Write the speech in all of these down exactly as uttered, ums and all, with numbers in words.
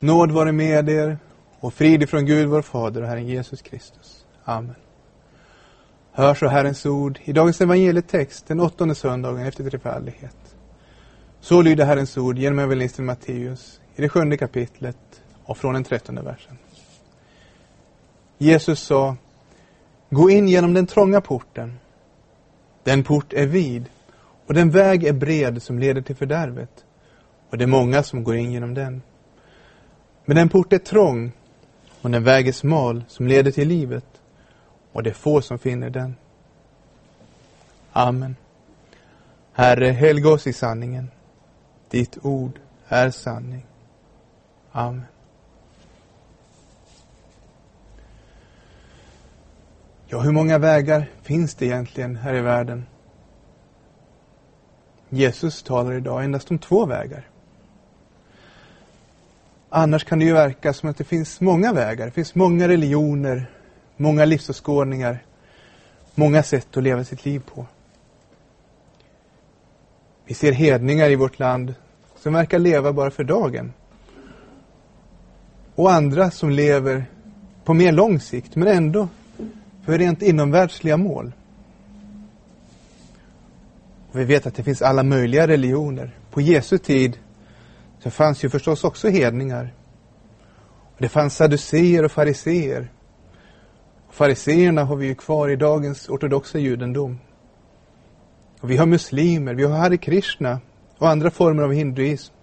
Nåd vare med er och frid ifrån Gud vår Fader och Herren Jesus Kristus. Amen. Hör så Herrens ord i dagens evangelietext, den åttonde söndagen efter Trefaldighet. Så lyder Herrens ord genom evangelisten Matteus i det sjunde kapitlet och från den trettonde versen. Jesus sa: gå in genom den trånga porten. Den port är vid och den väg är bred som leder till fördärvet, och det är många som går in genom den. Men den port är trång och den väg är smal som leder till livet, och det är få som finner den. Amen. Herre, helga oss i sanningen. Ditt ord är sanning. Amen. Ja, hur många vägar finns det egentligen här i världen? Jesus talar idag endast om två vägar. Annars kan det ju verka som att det finns många vägar. Det finns många religioner, många livsåskådningar, många sätt att leva sitt liv på. Vi ser hedningar i vårt land som verkar leva bara för dagen, och andra som lever på mer lång sikt men ändå för rent inomvärldsliga mål. Och vi vet att det finns alla möjliga religioner. På Jesu tid så fanns ju förstås också hedningar. Och det fanns sadduceer och fariseer. Och fariseerna har vi ju kvar i dagens ortodoxa judendom. Och vi har muslimer, vi har Hare Krishna och andra former av hinduism.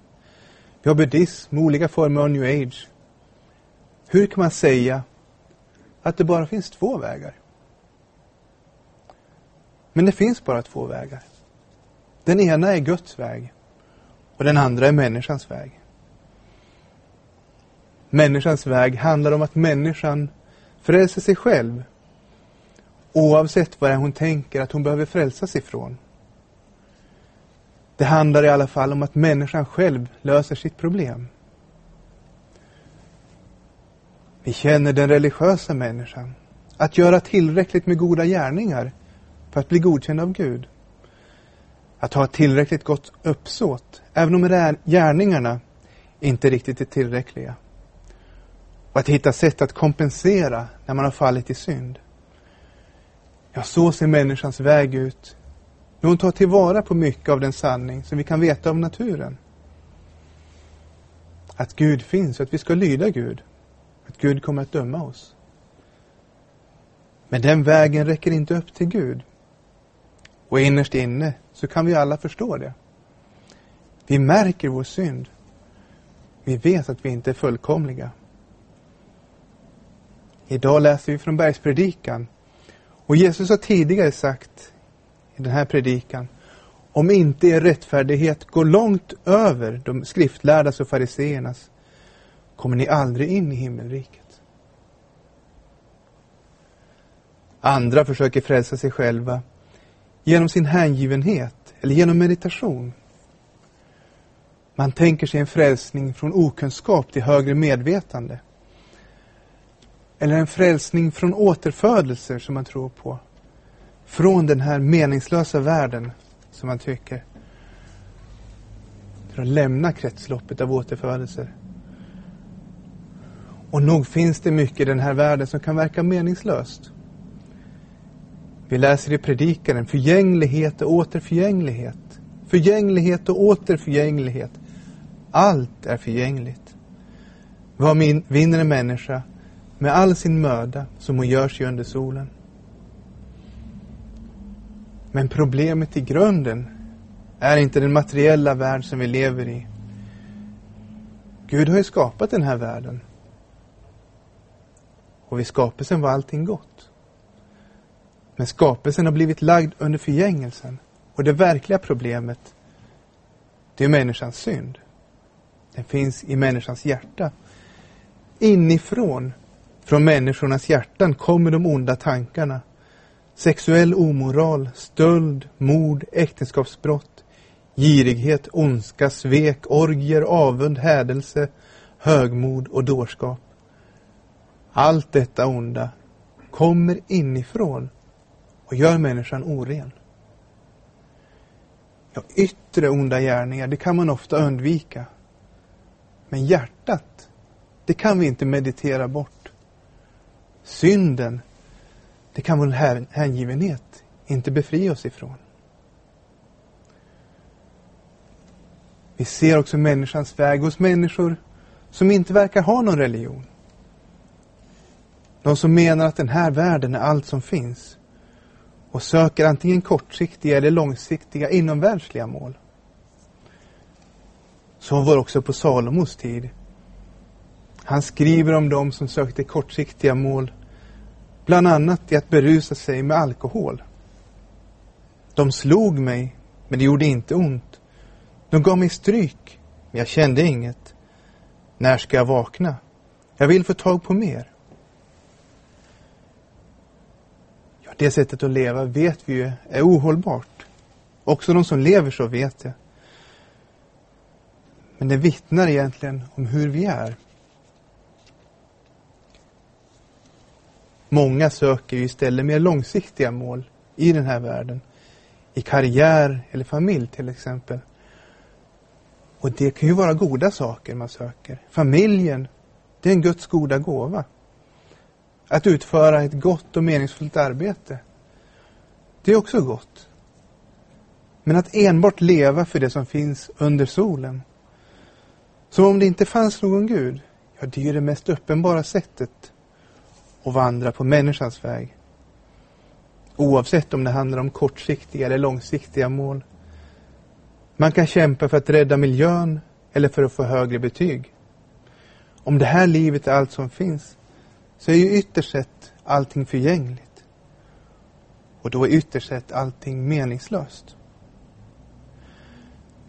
Vi har buddhism, olika former av new age. Hur kan man säga att det bara finns två vägar? Men det finns bara två vägar. Den ena är Guds väg och den andra är människans väg. Människans väg handlar om att människan frälser sig själv, oavsett vad hon tänker att hon behöver frälsas ifrån. Det handlar i alla fall om att människan själv löser sitt problem. Vi känner den religiösa människan. Att göra tillräckligt med goda gärningar för att bli godkänd av Gud. Att ha tillräckligt gott uppsåt, även om gärningarna inte riktigt är tillräckliga. Och att hitta sätt att kompensera när man har fallit i synd. Ja, så ser människans väg ut när hon tar tillvara på mycket av den sanning som vi kan veta om naturen. Att Gud finns och att vi ska lyda Gud. Att Gud kommer att döma oss. Men den vägen räcker inte upp till Gud. Och innerst inne så kan vi alla förstå det. Vi märker vår synd. Vi vet att vi inte är fullkomliga. Idag läser vi från bergspredikan. Och Jesus har tidigare sagt i den här predikan: om inte er rättfärdighet går långt över de skriftlärdas och fariseernas, kommer ni aldrig in i himmelriket. Andra försöker frälsa sig själva genom sin hängivenhet eller genom meditation. Man tänker sig en frälsning från okunskap till högre medvetande. Eller en frälsning från återfödelser som man tror på. Från den här meningslösa världen som man tycker. För att lämna kretsloppet av återfödelser. Och nog finns det mycket i den här världen som kan verka meningslöst. Vi läser i predikaren: förgänglighet och återförgänglighet. Förgänglighet och återförgänglighet. Allt är förgängligt. Vad vinner en människa med all sin möda som hon gör sig under solen? Men problemet i grunden är inte den materiella värld som vi lever i. Gud har ju skapat den här världen. Och vid skapelsen var allting gott. Men skapelsen har blivit lagd under förgängelsen. Och det verkliga problemet, det är människans synd. Den finns i människans hjärta. Inifrån, från människornas hjärtan, kommer de onda tankarna. Sexuell omoral, stöld, mord, äktenskapsbrott, girighet, ondska, svek, orgier, avund, hädelse, högmod och dårskap. Allt detta onda kommer inifrån och gör människan oren. Ja, yttre onda gärningar, det kan man ofta undvika. Men hjärtat Det kan vi inte meditera bort. Synden, det kan vår hängivenhet inte befria oss ifrån. Vi ser också människans väg hos människor som inte verkar ha någon religion. De som menar att den här världen är allt som finns och söker antingen kortsiktiga eller långsiktiga inomvärldsliga mål. Så var också på Salomos tid. Han skriver om dem som sökte kortsiktiga mål, bland annat i att berusa sig med alkohol. De slog mig, men det gjorde inte ont. De gav mig stryk, men jag kände inget. När ska jag vakna? Jag vill få tag på mer. Ja, det sättet att leva vet vi ju är ohållbart. Också de som lever så vet det. Men det vittnar egentligen om hur vi är. Många söker ju istället mer långsiktiga mål i den här världen. I karriär eller familj till exempel. Och det kan ju vara goda saker man söker. Familjen, det är en Guds goda gåva. Att utföra ett gott och meningsfullt arbete, det är också gott. Men att enbart leva för det som finns under solen. Som om det inte fanns någon Gud, ja det är ju det mest uppenbara sättet att vandra på människans väg. Oavsett om det handlar om kortsiktiga eller långsiktiga mål. Man kan kämpa för att rädda miljön eller för att få högre betyg. Om det här livet är allt som finns, så är ju ytterst sett allting förgängligt. Och då är ytterst sett allting meningslöst.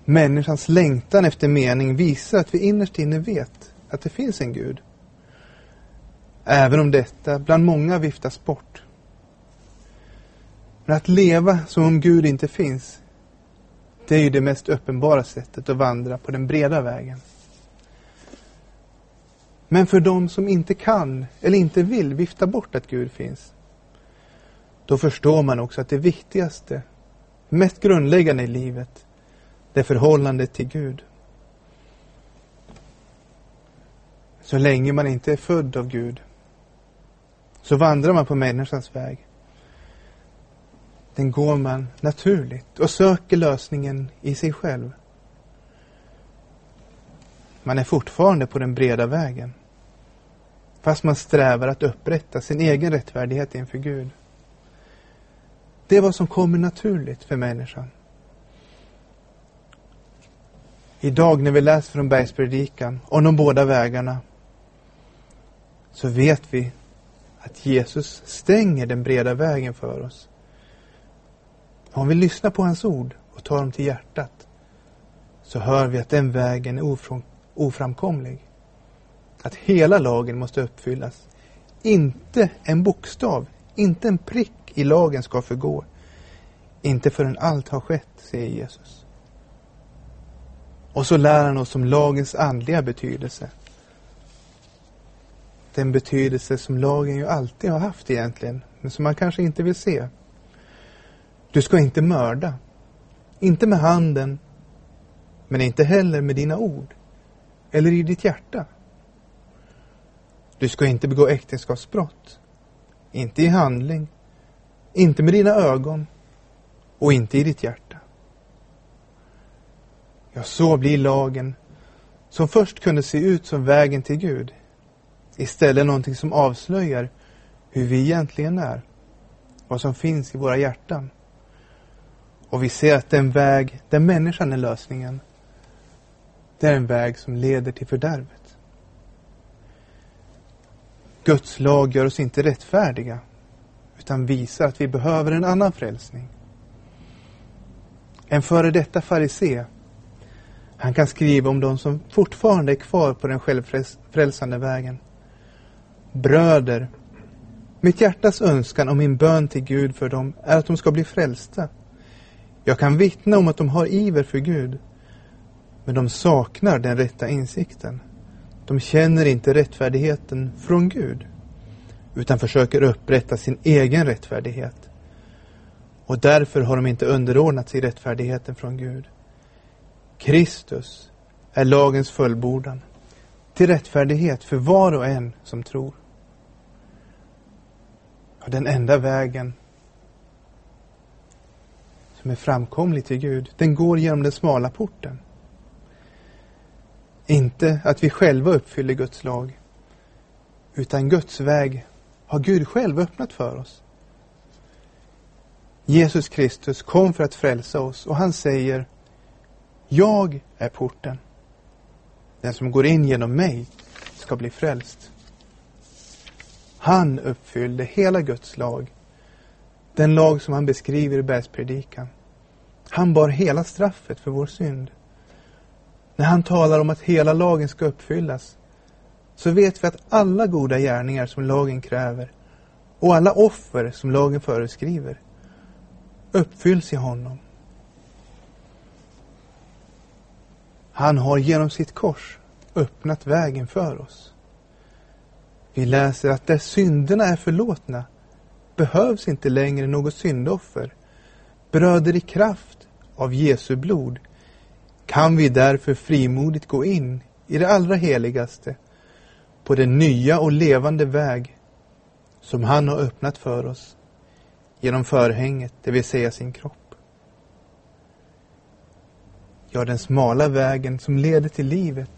Människans längtan efter mening visar att vi innerst inne vet att det finns en Gud. Även om detta bland många viftas bort. Men att leva som om Gud inte finns, det är ju det mest uppenbara sättet att vandra på den breda vägen. Men för de som inte kan eller inte vill vifta bort att Gud finns, då förstår man också att det viktigaste, mest grundläggande i livet, det är förhållandet till Gud. Så länge man inte är född av Gud, så vandrar man på människans väg. Den går man naturligt och söker lösningen i sig själv. Man är fortfarande på den breda vägen, fast man strävar att upprätta sin egen rättfärdighet inför Gud. Det är vad som kommer naturligt för människan. Idag när vi läser från Bergspredikan om de båda vägarna, så vet vi att Jesus stänger den breda vägen för oss. Om vi lyssnar på hans ord och tar dem till hjärtat, så hör vi att den vägen är oframkomlig. Att hela lagen måste uppfyllas. Inte en bokstav, inte en prick i lagen ska förgå. Inte förrän allt har skett, säger Jesus. Och så lär han oss om lagens andliga betydelse. Den betydelse som lagen ju alltid har haft egentligen, men som man kanske inte vill se. Du ska inte mörda, inte med handen, men inte heller med dina ord eller i ditt hjärta. Du ska inte begå äktenskapsbrott, inte i handling, inte med dina ögon och inte i ditt hjärta. Ja, så blir lagen, som först kunde se ut som vägen till Gud, istället någonting som avslöjar hur vi egentligen är, vad som finns i våra hjärtan. Och vi ser att den väg där människan är lösningen, det är en väg som leder till fördärvet. Guds lag gör oss inte rättfärdiga, utan visar att vi behöver en annan frälsning. En före detta farisé, han kan skriva om de som fortfarande är kvar på den självfrälsande vägen. Bröder, mitt hjärtas önskan och min bön till Gud för dem är att de ska bli frälsta. Jag kan vittna om att de har iver för Gud, men de saknar den rätta insikten. De känner inte rättfärdigheten från Gud, utan försöker upprätta sin egen rättfärdighet. Och därför har de inte underordnat sig rättfärdigheten från Gud. Kristus är lagens fullbordan. till rättfärdighet för var och en som tror. Och den enda vägen som är framkomlig till Gud, den går genom den smala porten. Inte att vi själva uppfyller Guds lag, utan Guds väg har Gud själv öppnat för oss. Jesus Kristus kom för att frälsa oss, och han säger: jag är porten. Den som går in genom mig ska bli frälst. Han uppfyllde hela Guds lag, den lag som han beskriver i bergspredikan. Han bar hela straffet för vår synd. När han talar om att hela lagen ska uppfyllas, så vet vi att alla goda gärningar som lagen kräver och alla offer som lagen föreskriver uppfylls i honom. Han har genom sitt kors öppnat vägen för oss. Vi läser att där synderna är förlåtna behövs inte längre något syndoffer. Bröder, i kraft av Jesu blod kan vi därför frimodigt gå in i det allra heligaste, på den nya och levande väg som han har öppnat för oss genom förhänget, det vill säga sin kropp. Ja, den smala vägen som leder till livet,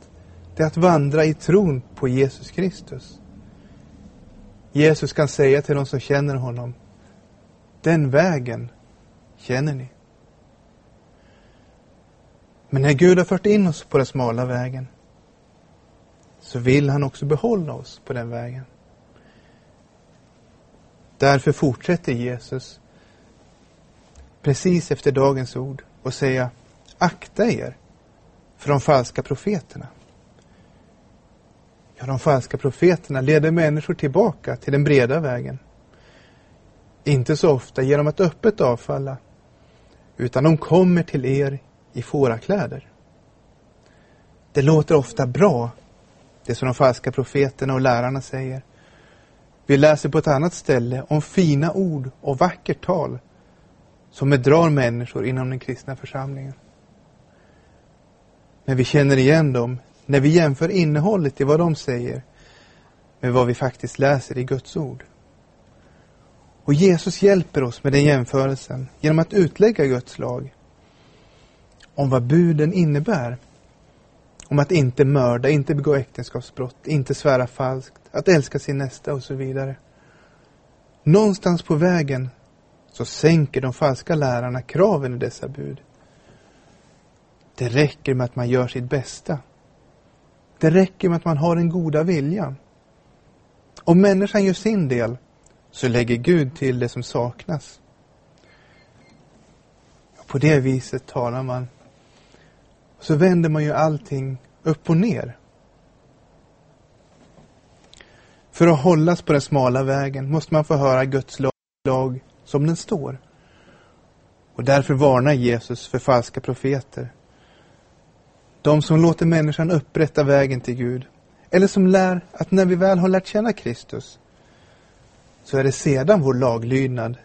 det är att vandra i tron på Jesus Kristus. Jesus kan säga till de som känner honom: den vägen känner ni. Men när Gud har fört in oss på den smala vägen, så vill han också behålla oss på den vägen. Därför fortsätter Jesus precis efter dagens ord och säga: akta er för de falska profeterna. Ja, de falska profeterna leder människor tillbaka till den breda vägen. Inte så ofta genom att öppet avfalla, utan de kommer till er i fårakläder. Det låter ofta bra, det som de falska profeterna och lärarna säger. Vi läser på ett annat ställe om fina ord och vackert tal som bedrar människor inom den kristna församlingen. Men vi känner igen dem när vi jämför innehållet i vad de säger med vad vi faktiskt läser i Guds ord. Och Jesus hjälper oss med den jämförelsen genom att utlägga Guds lag, om vad buden innebär. Om att inte mörda, inte begå äktenskapsbrott, inte svära falskt, att älska sin nästa och så vidare. Någonstans på vägen så sänker de falska lärarna kraven i dessa bud. Det räcker med att man gör sitt bästa. Det räcker med att man har den goda viljan. Om människan gör sin del, så lägger Gud till det som saknas. På det viset talar man. Och så vänder man ju allting upp och ner. För att hållas på den smala vägen måste man få höra Guds lag som den står. Och därför varnar Jesus för falska profeter. De som låter människan upprätta vägen till Gud. Eller som lär att när vi väl har lärt känna Kristus, så är det sedan vår laglydnad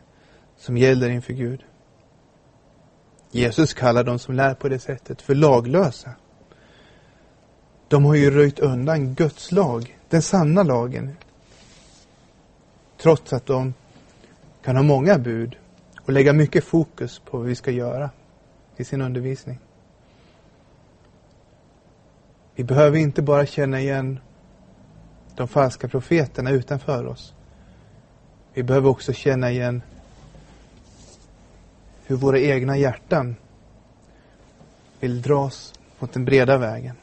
som gäller inför Gud. Jesus kallar de som lär på det sättet för laglösa. De har ju röjt undan Guds lag, den sanna lagen. Trots att de kan ha många bud och lägga mycket fokus på vad vi ska göra i sin undervisning. Vi behöver inte bara känna igen de falska profeterna utanför oss. Vi behöver också känna igen hur våra egna hjärtan vill dras mot den breda vägen.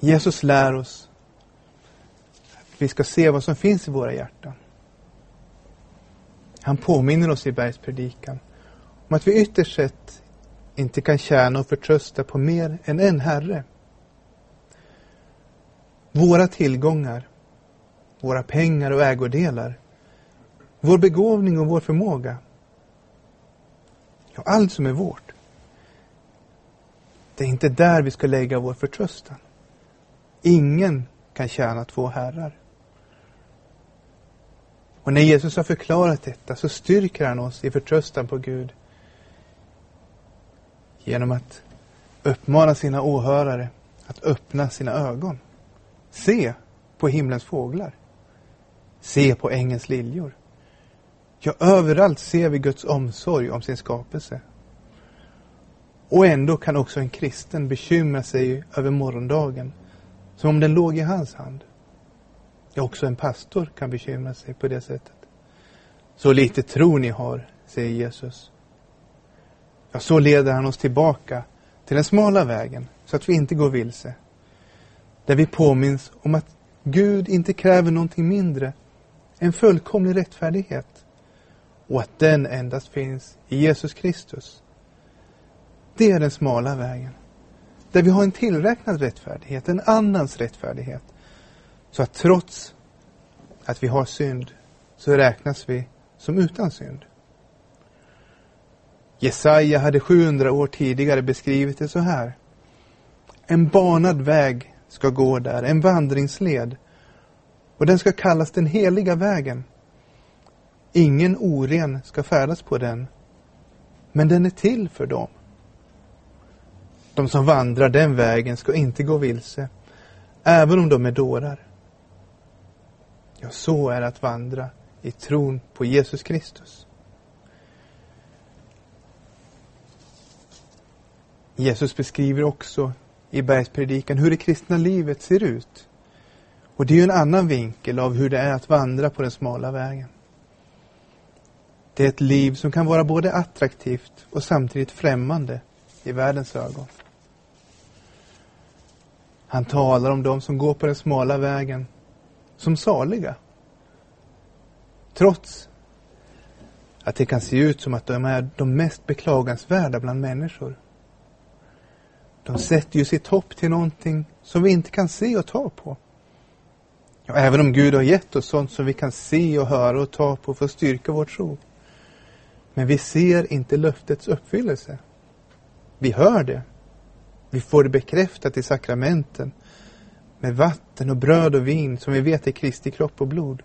Jesus lär oss att vi ska se vad som finns i våra hjärtan. Han påminner oss i bergspredikan om att vi ytterst sett inte kan tjäna och förtrösta på mer än en herre. Våra tillgångar, våra pengar och ägodelar, vår begåvning och vår förmåga, ja, allt som är vårt. Det är inte där vi ska lägga vår förtröstan. Ingen kan tjäna två herrar. Och när Jesus har förklarat detta, så styrker han oss i förtröstan på Gud genom att uppmana sina åhörare att öppna sina ögon. Se på himlens fåglar. Se på ängens liljor. Ja, överallt ser vi Guds omsorg om sin skapelse. Och ändå kan också en kristen bekymra sig över morgondagen som om den låg i hans hand. Ja, också en pastor kan bekymra sig på det sättet. Så lite tro ni har, säger Jesus. Ja, så leder han oss tillbaka till den smala vägen så att vi inte går vilse. Där vi påminns om att Gud inte kräver någonting mindre än fullkomlig rättfärdighet. Och att den endast finns i Jesus Kristus. Det är den smala vägen. Där vi har en tillräknad rättfärdighet, en annans rättfärdighet. Så att trots att vi har synd så räknas vi som utan synd. Jesaja hade sjuhundra år tidigare beskrivit det så här. En banad väg ska gå där, en vandringsled. Och den ska kallas den heliga vägen. Ingen oren ska färdas på den. Men den är till för dem. De som vandrar den vägen ska inte gå vilse. Även om de är dårar. Ja, så är att vandra i tron på Jesus Kristus. Jesus beskriver också i bergspredikan hur det kristna livet ser ut. Och det är ju en annan vinkel av hur det är att vandra på den smala vägen. Det är ett liv som kan vara både attraktivt och samtidigt främmande i världens ögon. Han talar om dem som går på den smala vägen som saliga. Trots att det kan se ut som att de är de mest beklagansvärda bland människor. De sätter ju sitt hopp till någonting som vi inte kan se och ta på. Ja, även om Gud har gett oss sånt som vi kan se och höra och ta på för att styrka vår tro. Men vi ser inte löftets uppfyllelse. Vi hör det. Vi får det bekräftat i sakramenten. Med vatten och bröd och vin som vi vet är Kristi kropp och blod.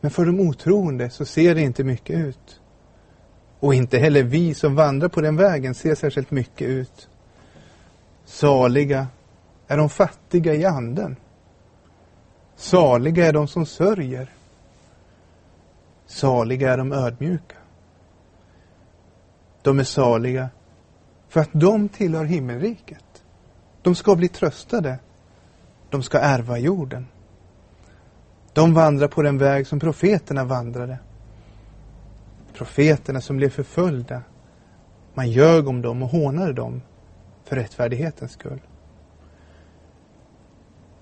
Men för de otroende så ser det inte mycket ut. Och inte heller vi som vandrar på den vägen ser särskilt mycket ut. Saliga är de fattiga i anden. Saliga är de som sörjer. Saliga är de ödmjuka. De är saliga för att de tillhör himmelriket. De ska bli tröstade. De ska ärva jorden. De vandrar på den väg som profeterna vandrade. Profeterna som blev förföljda. Man ljög om dem och hånade dem för rättfärdighetens skull.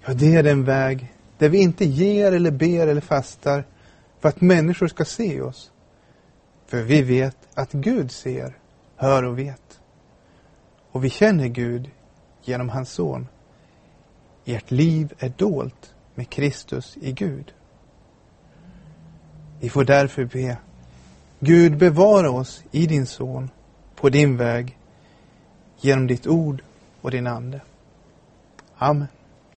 Ja, det är den väg där vi inte ger eller ber eller fastar för att människor ska se oss. För vi vet att Gud ser, hör och vet. Och vi känner Gud genom hans son. Ert liv är dolt med Kristus i Gud. Vi får därför be: Gud, bevara oss i din son, på din väg, genom ditt ord och din ande. Amen.